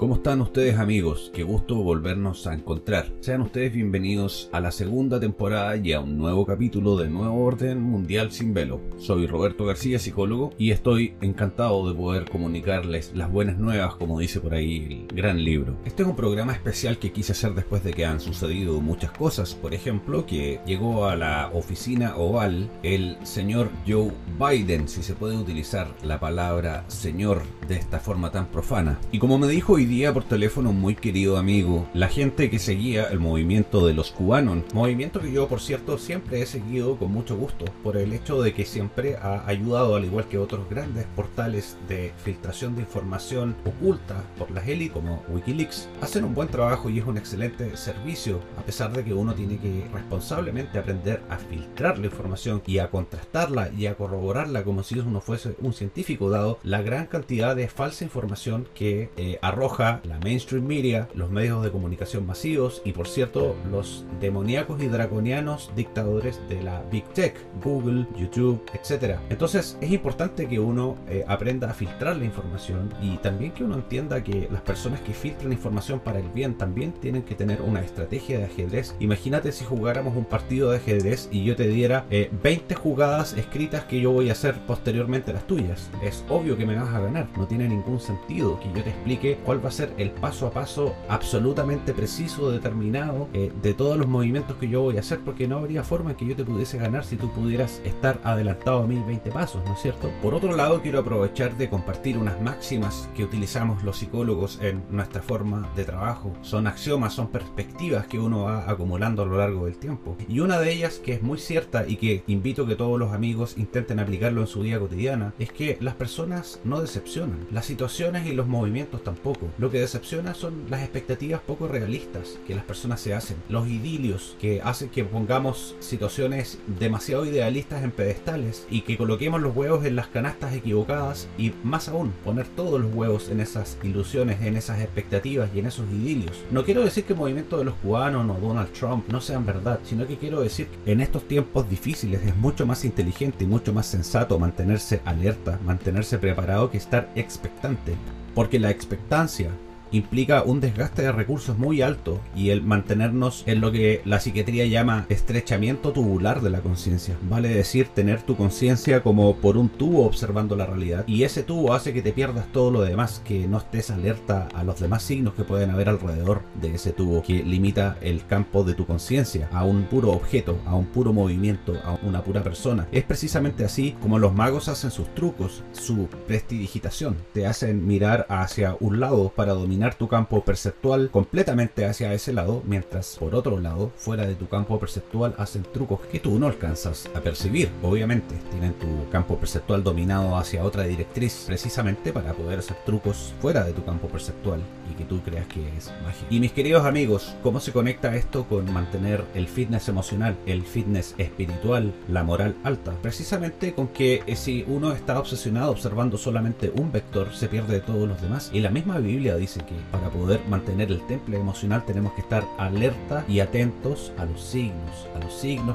¿Cómo están ustedes, amigos? Qué gusto volvernos a encontrar. Sean ustedes bienvenidos a la segunda temporada y a un nuevo capítulo de Nuevo Orden Mundial Sin Velo. Soy Roberto García, psicólogo, y estoy encantado de poder comunicarles las buenas nuevas, como dice por ahí el gran libro. Este es un programa especial que quise hacer después de que han sucedido muchas cosas. Por ejemplo, que llegó a la oficina oval el señor Joe Biden, si se puede utilizar la palabra señor de esta forma tan profana. Y como me dijo hoy día por teléfono un muy querido amigo, la gente que seguía el movimiento de los QAnon, movimiento que yo, por cierto, siempre he seguido con mucho gusto, por el hecho de que siempre ha ayudado, al igual que otros grandes portales de filtración de información oculta por las élites como Wikileaks, hacen un buen trabajo y es un excelente servicio, a pesar de que uno tiene que responsablemente aprender a filtrar la información y a contrastarla y a corroborarla como si uno fuese un científico, dado la gran cantidad de falsa información que arroja la mainstream media, los medios de comunicación masivos y, por cierto, los demoníacos y draconianos dictadores de la Big Tech, Google, YouTube, etc. Entonces es importante que uno aprenda a filtrar la información y también que uno entienda que las personas que filtran información para el bien también tienen que tener una estrategia de ajedrez. Imagínate si jugáramos un partido de ajedrez y yo te diera 20 jugadas escritas que yo voy a hacer posteriormente las tuyas. Es obvio que me vas a ganar, no tiene ningún sentido que yo te explique cuál va a ser el paso a paso absolutamente preciso, determinado, de todos los movimientos que yo voy a hacer, porque no habría forma en que yo te pudiese ganar si tú pudieras estar adelantado a mí 20 pasos, ¿no es cierto? Por otro lado, quiero aprovechar de compartir unas máximas que utilizamos los psicólogos en nuestra forma de trabajo. Son axiomas, son perspectivas que uno va acumulando a lo largo del tiempo. Y una de ellas, que es muy cierta y que invito a que todos los amigos intenten aplicarlo en su vida cotidiana, es que las personas no decepcionan. Las situaciones y los movimientos tampoco. Lo que decepciona son las expectativas poco realistas que las personas se hacen, los idilios que hacen que pongamos situaciones demasiado idealistas en pedestales y que coloquemos los huevos en las canastas equivocadas, y más aún, poner todos los huevos en esas ilusiones, en esas expectativas y en esos idilios. No quiero decir que el movimiento de los cubanos o Donald Trump no sean verdad, sino que quiero decir que en estos tiempos difíciles es mucho más inteligente y mucho más sensato mantenerse alerta, mantenerse preparado, que estar expectante, porque la expectancia implica un desgaste de recursos muy alto y el mantenernos en lo que la psiquiatría llama estrechamiento tubular de la conciencia. Vale decir, tener tu conciencia como por un tubo observando la realidad, y ese tubo hace que te pierdas todo lo demás, que no estés alerta a los demás signos que pueden haber alrededor de ese tubo, que limita el campo de tu conciencia a un puro objeto, a un puro movimiento, a una pura persona. Es precisamente así como los magos hacen sus trucos, su prestidigitación. Te hacen mirar hacia un lado para dominar tu campo perceptual completamente hacia ese lado, mientras por otro lado, fuera de tu campo perceptual, hacen trucos que tú no alcanzas a percibir. Obviamente tienen tu campo perceptual dominado hacia otra directriz, precisamente para poder hacer trucos fuera de tu campo perceptual y que tú creas que es magia. Y mis queridos amigos, ¿cómo se conecta esto con mantener el fitness emocional, el fitness espiritual, la moral alta? Precisamente con que si uno está obsesionado observando solamente un vector, se pierde de todos los demás. Y la misma Biblia dice que para poder mantener el temple emocional tenemos que estar alerta y atentos a los signos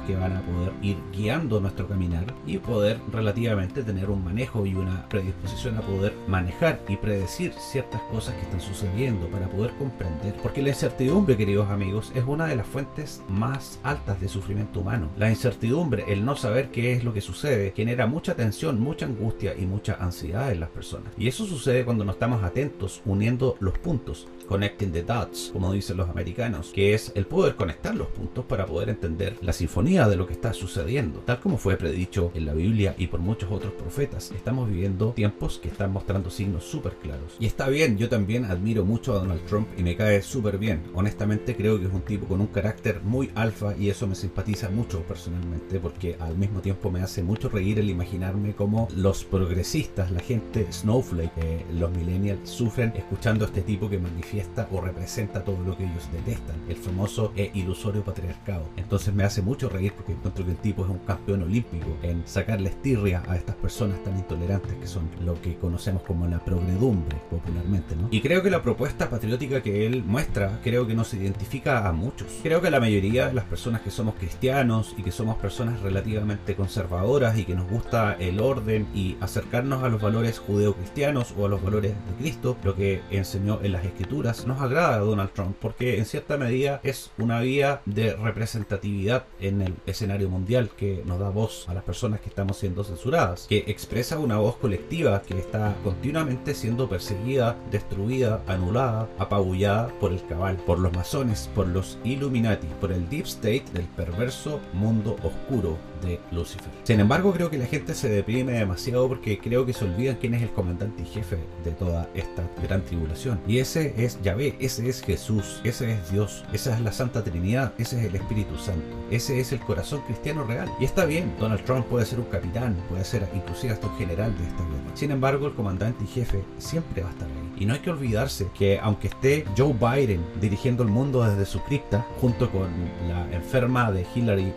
que van a poder ir guiando nuestro caminar y poder relativamente tener un manejo y una predisposición a poder manejar y predecir ciertas cosas que están sucediendo, para poder comprender. Porque la incertidumbre, queridos amigos, es una de las fuentes más altas de sufrimiento humano. La incertidumbre, el no saber qué es lo que sucede, genera mucha tensión, mucha angustia y mucha ansiedad en las personas. Y eso sucede cuando no estamos atentos, uniendo los puntos, connecting the dots, como dicen los americanos, que es el poder conectar los puntos para poder entender la sinfonía de lo que está sucediendo. Tal como fue predicho en la Biblia y por muchos otros profetas, estamos viviendo tiempos que están mostrando signos súper claros. Y está bien, yo también admiro mucho a Donald Trump y me cae súper bien. Honestamente creo que es un tipo con un carácter muy alfa y eso me simpatiza mucho personalmente, porque al mismo tiempo me hace mucho reír el imaginarme cómo los progresistas, la gente snowflake, los millennials, sufren escuchando a este tipo que magnifica o representa todo lo que ellos detestan, el famoso e ilusorio patriarcado. Entonces me hace mucho reír, porque encuentro que el tipo es un campeón olímpico en sacarle estirria a estas personas tan intolerantes que son lo que conocemos como la progredumbre popularmente, ¿no? Y creo que la propuesta patriótica que él muestra, creo que nos identifica a muchos. Creo que la mayoría de las personas que somos cristianos y que somos personas relativamente conservadoras y que nos gusta el orden y acercarnos a los valores judeocristianos o a los valores de Cristo, lo que enseñó en las escrituras, nos agrada a Donald Trump porque en cierta medida es una vía de representatividad en el escenario mundial que nos da voz a las personas que estamos siendo censuradas, que expresa una voz colectiva que está continuamente siendo perseguida, destruida, anulada, apabullada por el cabal, por los masones, por los Illuminati, por el Deep State del perverso mundo oscuro de Lucifer. Sin embargo, creo que la gente se deprime demasiado porque creo que se olvidan quién es el comandante y jefe de toda esta gran tribulación. Y ese es Yahvé, ese es Jesús, ese es Dios, esa es la Santa Trinidad, ese es el Espíritu Santo, ese es el corazón cristiano real. Y está bien, Donald Trump puede ser un capitán, puede ser inclusive hasta un general de esta guerra. Sin embargo, el comandante y jefe siempre va a estar ahí. Y no hay que olvidarse que aunque esté Joe Biden dirigiendo el mundo desde su cripta, junto con la enferma de Hillary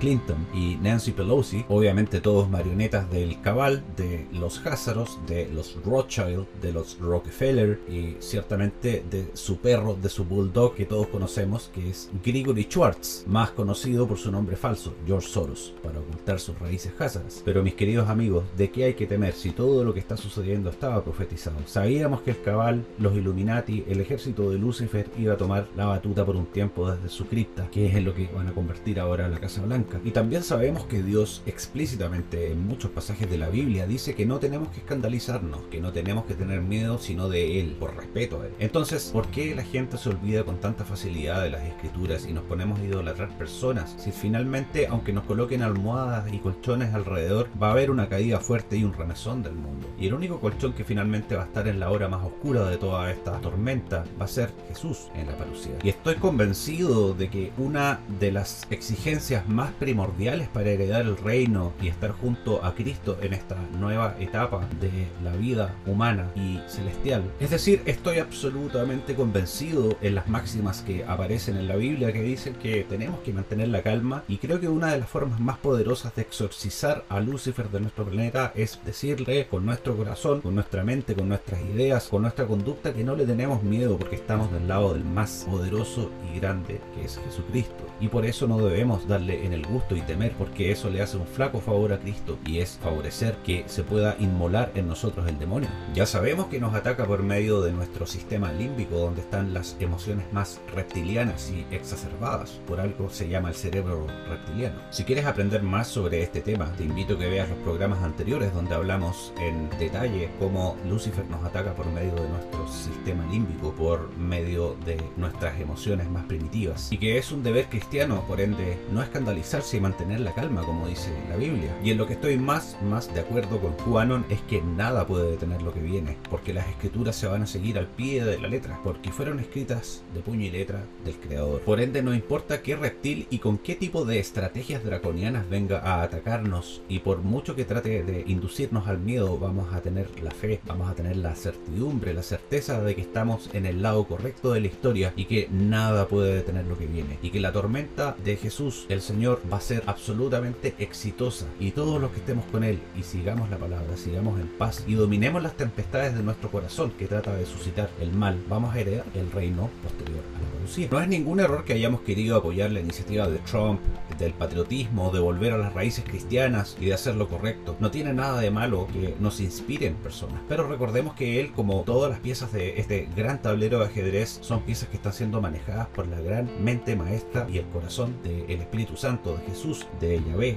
Clinton y Nancy Pelosi, obviamente todos marionetas del cabal, de los Házaros, de los Rothschild, de los Rockefeller y ciertamente de su perro, de su bulldog que todos conocemos, que es Gregory Schwartz, más conocido por su nombre falso, George Soros, para ocultar sus raíces házaras. Pero mis queridos amigos, ¿de qué hay que temer si todo lo que está sucediendo estaba profetizado? Sabíamos que el cabal, los Illuminati, el ejército de Lucifer iba a tomar la batuta por un tiempo desde su cripta, que es en lo que van a convertir ahora la Casa Blanca. Y también sabemos que Dios explícitamente en muchos pasajes de la Biblia dice que no tenemos que escandalizarnos, que no tenemos que tener miedo sino de Él, por respeto a Él. Entonces, ¿por qué la gente se olvida con tanta facilidad de las escrituras y nos ponemos a idolatrar personas? Si finalmente, aunque nos coloquen almohadas y colchones alrededor, va a haber una caída fuerte y un remesón del mundo. Y el único colchón que finalmente va a estar en la hora más oscura de toda esta tormenta va a ser Jesús en la parucía. Y estoy convencido de que una de las exigencias más primordiales para heredar el reino y estar junto a Cristo en esta nueva etapa de la vida humana y celestial, es decir, estoy absolutamente convencido en las máximas que aparecen en la Biblia que dicen que tenemos que mantener la calma, y creo que una de las formas más poderosas de exorcizar a Lucifer de nuestro planeta es decirle con nuestro corazón, con nuestra mente, con nuestras ideas, con nuestra conducta que no le tenemos miedo porque estamos del lado del más poderoso y grande que es Jesucristo, y por eso no debemos darle en el gusto y temer, porque eso le hace un flaco favor a Cristo y es favorecer que se pueda inmolar en nosotros el demonio. Ya sabemos que nos ataca por medio de nuestro sistema límbico, donde están las emociones más reptilianas y exacerbadas, por algo se llama el cerebro reptiliano. Si quieres aprender más sobre este tema, te invito a que veas los programas anteriores donde hablamos en detalle cómo Lucifer nos ataca por medio de nuestro sistema límbico, por medio de nuestras emociones más primitivas, y que es un deber cristiano, por ende, no escandalizarse y mantener la calma, como dice la Biblia. Y en lo que estoy más de acuerdo con QAnon es que nada puede detener lo que viene, porque las escrituras se van a seguir al pie de la letra, porque fueron escritas de puño y letra del Creador. Por ende, no importa qué reptil y con qué tipo de estrategias draconianas venga a atacarnos, y por mucho que trate de inducirnos al miedo, vamos a tener la fe, vamos a tener la certidumbre, la certeza de que estamos en el lado correcto de la historia y que nada puede detener lo que viene, y que la tormenta de Jesús, el Señor, va a ser absolutamente exitosa, y todos los que estemos con Él y sigamos la palabra, sigamos en paz y dominemos las tempestades de nuestro corazón que trata de suscitar el mal, vamos a heredar el reino posterior a la parucía. No es ningún error que hayamos querido apoyar la iniciativa de Trump, del patriotismo, de volver a las raíces cristianas y de hacer lo correcto. No tiene nada de malo que nos inspiren personas, pero recordemos que él, como todas las piezas de este gran tablero de ajedrez, son piezas que están siendo manejadas por la gran mente maestra y el corazón del Espíritu Santo, de Jesús, de Yahvé,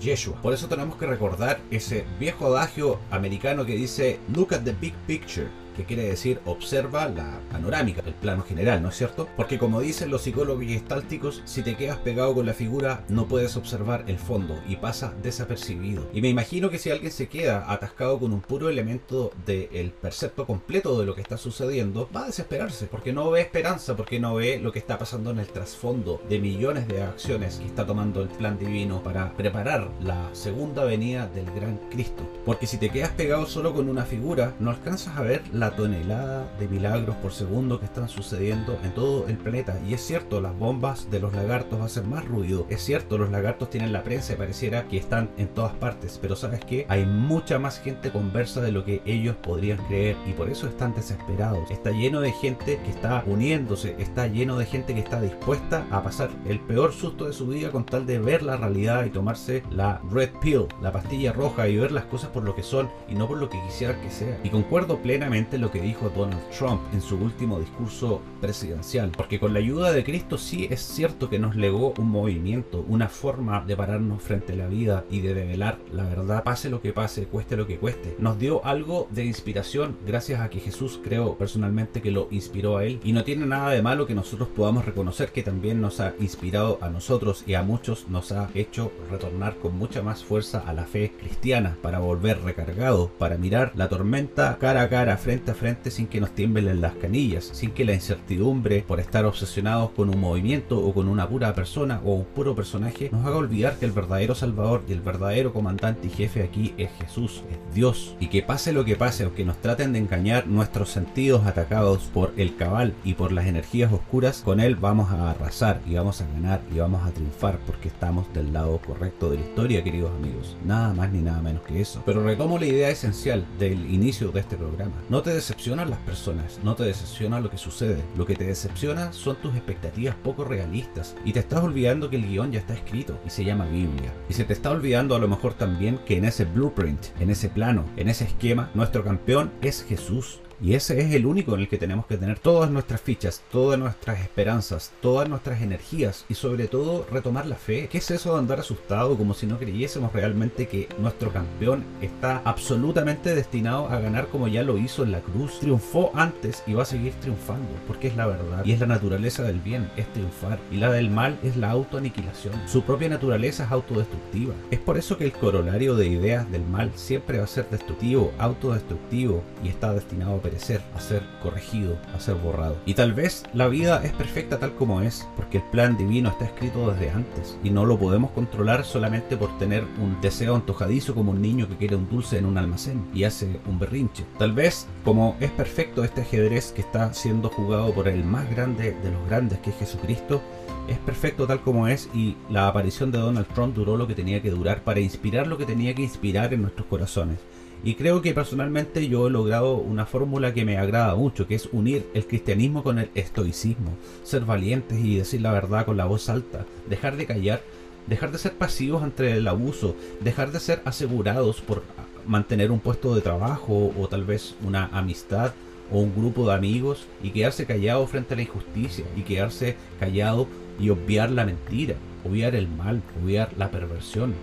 de Yeshua. Por eso tenemos que recordar ese viejo adagio americano que dice "Look at the big picture", que quiere decir observa la panorámica, el plano general, ¿no es cierto? Porque como dicen los psicólogos gestálticos, si te quedas pegado con la figura no puedes observar el fondo y pasa desapercibido. Y me imagino que si alguien se queda atascado con un puro elemento del percepto completo de lo que está sucediendo, va a desesperarse, porque no ve esperanza, porque no ve lo que está pasando en el trasfondo de millones de acciones que está tomando el plan divino para preparar la segunda venida del gran Cristo. Porque si te quedas pegado solo con una figura, no alcanzas a ver la tonelada de milagros por segundo que están sucediendo en todo el planeta. Y es cierto, las bombas de los lagartos hacen más ruido, es cierto, los lagartos tienen la prensa y pareciera que están en todas partes, pero ¿sabes qué? Hay mucha más gente conversa de lo que ellos podrían creer, y por eso están desesperados. Está lleno de gente que está uniéndose, está lleno de gente que está dispuesta a pasar el peor susto de su vida con tal de ver la realidad y tomarse la red pill, la pastilla roja, y ver las cosas por lo que son y no por lo que quisieran que sea. Y concuerdo plenamente exactamente lo que dijo Donald Trump en su último discurso presidencial, porque con la ayuda de Cristo sí es cierto que nos legó un movimiento, una forma de pararnos frente a la vida y de develar la verdad, pase lo que pase, cueste lo que cueste. Nos dio algo de inspiración gracias a que Jesús, creo personalmente, que lo inspiró a él, y no tiene nada de malo que nosotros podamos reconocer que también nos ha inspirado a nosotros, y a muchos nos ha hecho retornar con mucha más fuerza a la fe cristiana, para volver recargado, para mirar la tormenta cara a cara, frente a frente, sin que nos tiemblen las canillas, sin que la incertidumbre por estar obsesionados con un movimiento o con una pura persona o un puro personaje nos haga olvidar que el verdadero salvador y el verdadero comandante y jefe aquí es Jesús, es Dios, y que pase lo que pase, aunque nos traten de engañar nuestros sentidos atacados por el cabal y por las energías oscuras, con él vamos a arrasar y vamos a ganar y vamos a triunfar, porque estamos del lado correcto de la historia, queridos amigos, nada más ni nada menos que eso. Pero retomo la idea esencial del inicio de este programa: no te decepcionan las personas, no te decepciona lo que sucede, lo que te decepciona son tus expectativas poco realistas, y te estás olvidando que el guión ya está escrito y se llama Biblia, y se te está olvidando a lo mejor también que en ese blueprint, en ese plano, en ese esquema, nuestro campeón es Jesús. Y ese es el único en el que tenemos que tener todas nuestras fichas, todas nuestras esperanzas, todas nuestras energías, y sobre todo retomar la fe. ¿Qué es eso de andar asustado como si no creyésemos realmente que nuestro campeón está absolutamente destinado a ganar, como ya lo hizo en la cruz? Triunfó antes y va a seguir triunfando, porque es la verdad, y es la naturaleza del bien, es triunfar, y la del mal es la autoaniquilación. Su propia naturaleza es autodestructiva. Es por eso que el corolario de ideas del mal siempre va a ser destructivo, autodestructivo, y está destinado a a ser corregido, a ser borrado. Y tal vez la vida es perfecta tal como es, porque el plan divino está escrito desde antes, y no lo podemos controlar solamente por tener un deseo antojadizo, como un niño que quiere un dulce en un almacén y hace un berrinche. Tal vez, como es perfecto este ajedrez que está siendo jugado por el más grande de los grandes, que es Jesucristo, es perfecto tal como es, y la aparición de Donald Trump duró lo que tenía que durar para inspirar lo que tenía que inspirar en nuestros corazones. Y creo que personalmente yo he logrado una fórmula que me agrada mucho, que es unir el cristianismo con el estoicismo, ser valientes y decir la verdad con la voz alta, dejar de callar, dejar de ser pasivos ante el abuso, dejar de ser asegurados por mantener un puesto de trabajo o tal vez una amistad o un grupo de amigos, y quedarse callado frente a la injusticia, y quedarse callado y obviar la mentira, obviar el mal, obviar la perversión.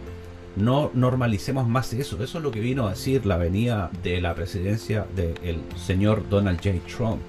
No normalicemos más eso. Eso es lo que vino a decir la venida de la presidencia del señor Donald J. Trump,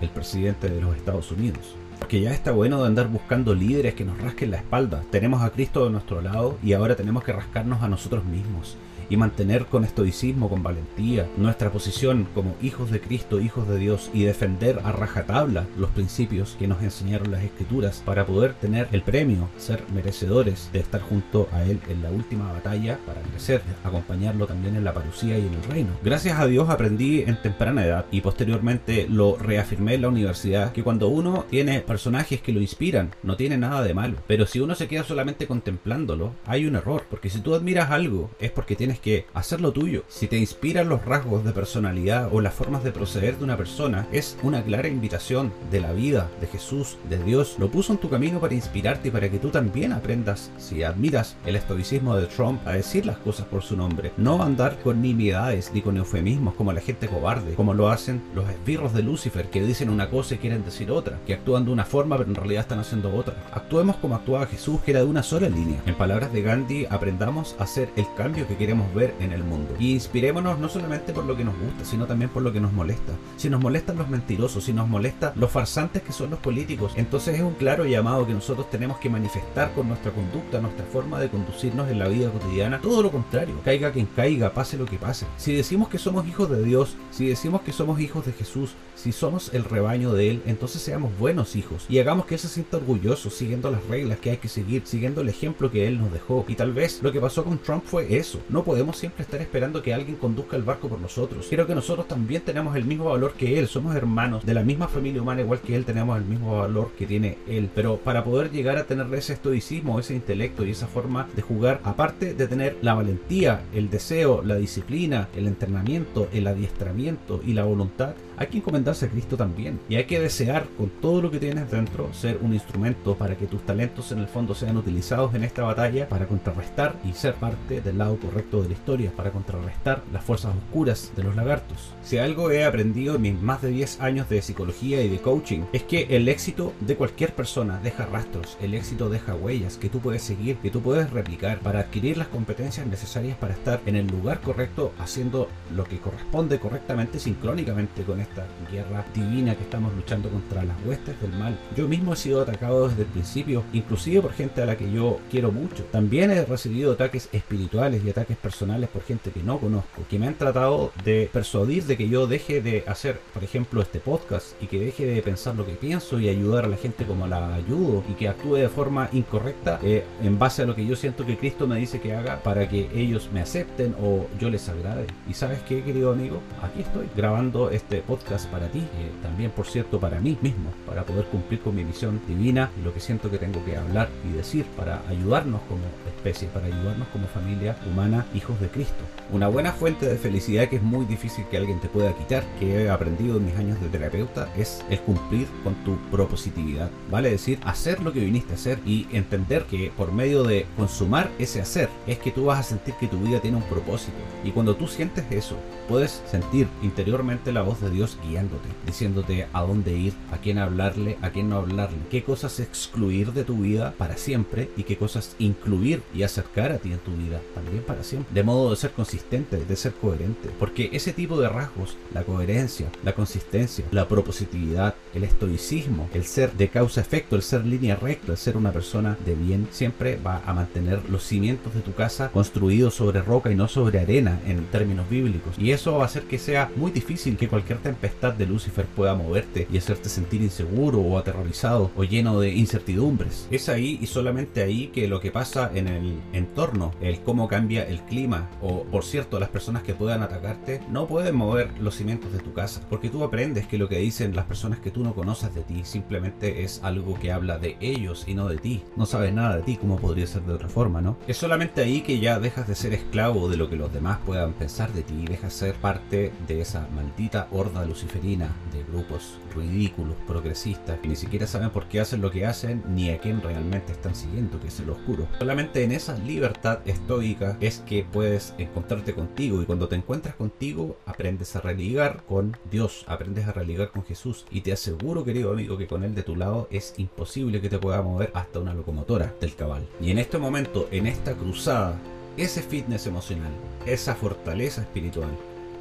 el presidente de los Estados Unidos. Porque ya está bueno de andar buscando líderes que nos rasquen la espalda. Tenemos a Cristo de nuestro lado y ahora tenemos que rascarnos a nosotros mismos. Y mantener con estoicismo, con valentía, nuestra posición como hijos de Cristo, hijos de Dios, y defender a rajatabla los principios que nos enseñaron las Escrituras para poder tener el premio, ser merecedores de estar junto a él en la última batalla, para crecer, acompañarlo también en la parucía y en el reino. Gracias a Dios aprendí en temprana edad, y posteriormente lo reafirmé en la universidad, que cuando uno tiene personajes que lo inspiran, no tiene nada de malo. Pero si uno se queda solamente contemplándolo, hay un error, porque si tú admiras algo, es porque tienes que hacerlo tuyo. Si te inspiran los rasgos de personalidad o las formas de proceder de una persona, es una clara invitación de la vida, de Jesús, de Dios. Lo puso en tu camino para inspirarte y para que tú también aprendas, si admiras el estoicismo de Trump, a decir las cosas por su nombre. No andar con nimiedades ni con eufemismos como la gente cobarde, como lo hacen los esbirros de Lucifer, que dicen una cosa y quieren decir otra, que actúan de una forma pero en realidad están haciendo otra. Actuemos como actuaba Jesús, que era de una sola línea. En palabras de Gandhi, aprendamos a hacer el cambio que queremos ver en el mundo, y inspirémonos no solamente por lo que nos gusta, sino también por lo que nos molesta. Si nos molestan los mentirosos, si nos molestan los farsantes que son los políticos, entonces es un claro llamado que nosotros tenemos que manifestar con nuestra conducta, nuestra forma de conducirnos en la vida cotidiana. Todo lo contrario, caiga quien caiga, pase lo que pase. Si decimos que somos hijos de Dios, si decimos que somos hijos de Jesús, si somos el rebaño de él, entonces seamos buenos hijos y hagamos que él se sienta orgulloso, siguiendo las reglas que hay que seguir, siguiendo el ejemplo que él nos dejó. Y tal vez lo que pasó con Trump fue eso. No podemos siempre estar esperando que alguien conduzca el barco por nosotros. Creo que nosotros también tenemos el mismo valor que él, somos hermanos de la misma familia humana, igual que él, tenemos el mismo valor que tiene él. Pero para poder llegar a tener ese estoicismo, ese intelecto y esa forma de jugar, aparte de tener la valentía, el deseo, la disciplina, el entrenamiento, el adiestramiento y la voluntad, hay que encomendarse a Cristo también, y hay que desear con todo lo que tienes dentro ser un instrumento para que tus talentos en el fondo sean utilizados en esta batalla para contrarrestar y ser parte del lado correcto de la historia, para contrarrestar las fuerzas oscuras de los lagartos. Si algo he aprendido en mis más de 10 años de psicología y de coaching es que el éxito de cualquier persona deja rastros, el éxito deja huellas que tú puedes seguir, que tú puedes replicar para adquirir las competencias necesarias para estar en el lugar correcto haciendo lo que corresponde correctamente, sincrónicamente con esta guerra divina que estamos luchando contra las huestes del mal. Yo mismo he sido atacado desde el principio, inclusive por gente a la que yo quiero mucho. También he recibido ataques espirituales y ataques personales por gente que no conozco, que me han tratado de persuadir de que yo deje de hacer, por ejemplo, este podcast y que deje de pensar lo que pienso y ayudar a la gente como la ayudo, y que actúe de forma incorrecta en base a lo que yo siento que Cristo me dice que haga para que ellos me acepten o yo les agrade. Y ¿sabes qué, querido amigo? Aquí estoy grabando este podcast para ti, también por cierto para mí mismo, para poder cumplir con mi misión divina y lo que siento que tengo que hablar y decir para ayudarnos como especie, para ayudarnos como familia humana, hijos de Cristo. Una buena fuente de felicidad que es muy difícil que alguien te pueda quitar, que he aprendido en mis años de terapeuta, es el cumplir con tu propositividad, vale decir, hacer lo que viniste a hacer y entender que por medio de consumar ese hacer es que tú vas a sentir que tu vida tiene un propósito. Y cuando tú sientes eso, puedes sentir interiormente la voz de Dios guiándote, diciéndote a dónde ir, a quién hablarle, a quién no hablarle, qué cosas excluir de tu vida para siempre y qué cosas incluir y acercar a ti en tu vida también para siempre, de modo de ser consistente, de ser coherente, porque ese tipo de rasgos, la coherencia, la consistencia, la propositividad, el estoicismo, el ser de causa-efecto, el ser línea recta, el ser una persona de bien, siempre va a mantener los cimientos de tu casa construidos sobre roca y no sobre arena en términos bíblicos, y eso va a hacer que sea muy difícil que cualquier tempestad de Lucifer pueda moverte y hacerte sentir inseguro o aterrorizado o lleno de incertidumbres. Es ahí y solamente ahí que lo que pasa en el entorno, el cómo cambia el clima o, por cierto, las personas que puedan atacarte, no pueden mover los cimientos de tu casa, porque tú aprendes que lo que dicen las personas que tú no conoces de ti simplemente es algo que habla de ellos y no de ti. No sabes nada de ti, como podría ser de otra forma, ¿no? Es solamente ahí que ya dejas de ser esclavo de lo que los demás puedan pensar de ti y dejas ser parte de esa maldita horda luciferina de grupos ridículos, progresistas, que ni siquiera saben por qué hacen lo que hacen ni a quién realmente están siguiendo, que es el oscuro. Solamente en esa libertad estoica es que puedes encontrarte contigo, y cuando te encuentras contigo aprendes a religar con Dios, aprendes a religar con Jesús, y te aseguro, querido amigo, que con él de tu lado es imposible que te pueda mover hasta una locomotora del cabal. Y en este momento, en esta cruzada, ese fitness emocional, esa fortaleza espiritual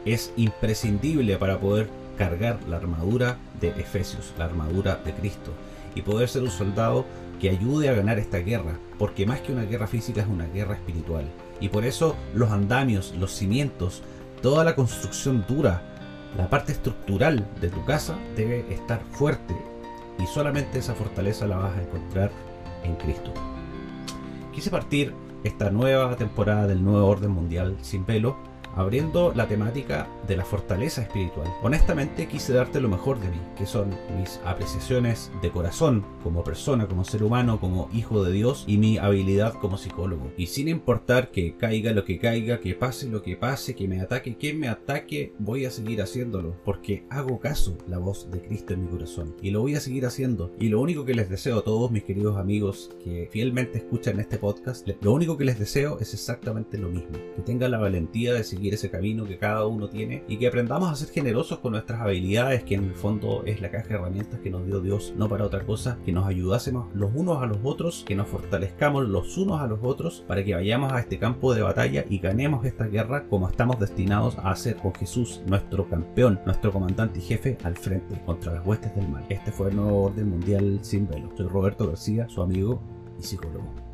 es imprescindible para poder cargar la armadura de Efesios, la armadura de Cristo, y poder ser un soldado que ayude a ganar esta guerra, porque más que una guerra física es una guerra espiritual. Y por eso los andamios, los cimientos, toda la construcción dura, la parte estructural de tu casa debe estar fuerte, y solamente esa fortaleza la vas a encontrar en Cristo. Quise partir esta nueva temporada del Nuevo Orden Mundial Sin Velo abriendo la temática de la fortaleza espiritual. Honestamente quise darte lo mejor de mí, que son mis apreciaciones de corazón como persona, como ser humano, como hijo de Dios, y mi habilidad como psicólogo. Y sin importar que caiga lo que caiga, que pase lo que pase, que me ataque quien me ataque, voy a seguir haciéndolo, porque hago caso la voz de Cristo en mi corazón, y lo voy a seguir haciendo. Y lo único que les deseo a todos mis queridos amigos que fielmente escuchan este podcast, lo único que les deseo es exactamente lo mismo, que tengan la valentía de seguir ese camino que cada uno tiene, y que aprendamos a ser generosos con nuestras habilidades, que en el fondo es la caja de herramientas que nos dio Dios, no para otra cosa, que nos ayudásemos los unos a los otros, que nos fortalezcamos los unos a los otros para que vayamos a este campo de batalla y ganemos esta guerra como estamos destinados a hacer, con Jesús, nuestro campeón, nuestro comandante y jefe, al frente contra las huestes del mal. Este fue el Nuevo Orden Mundial Sin Velo. Soy Roberto García, su amigo y psicólogo.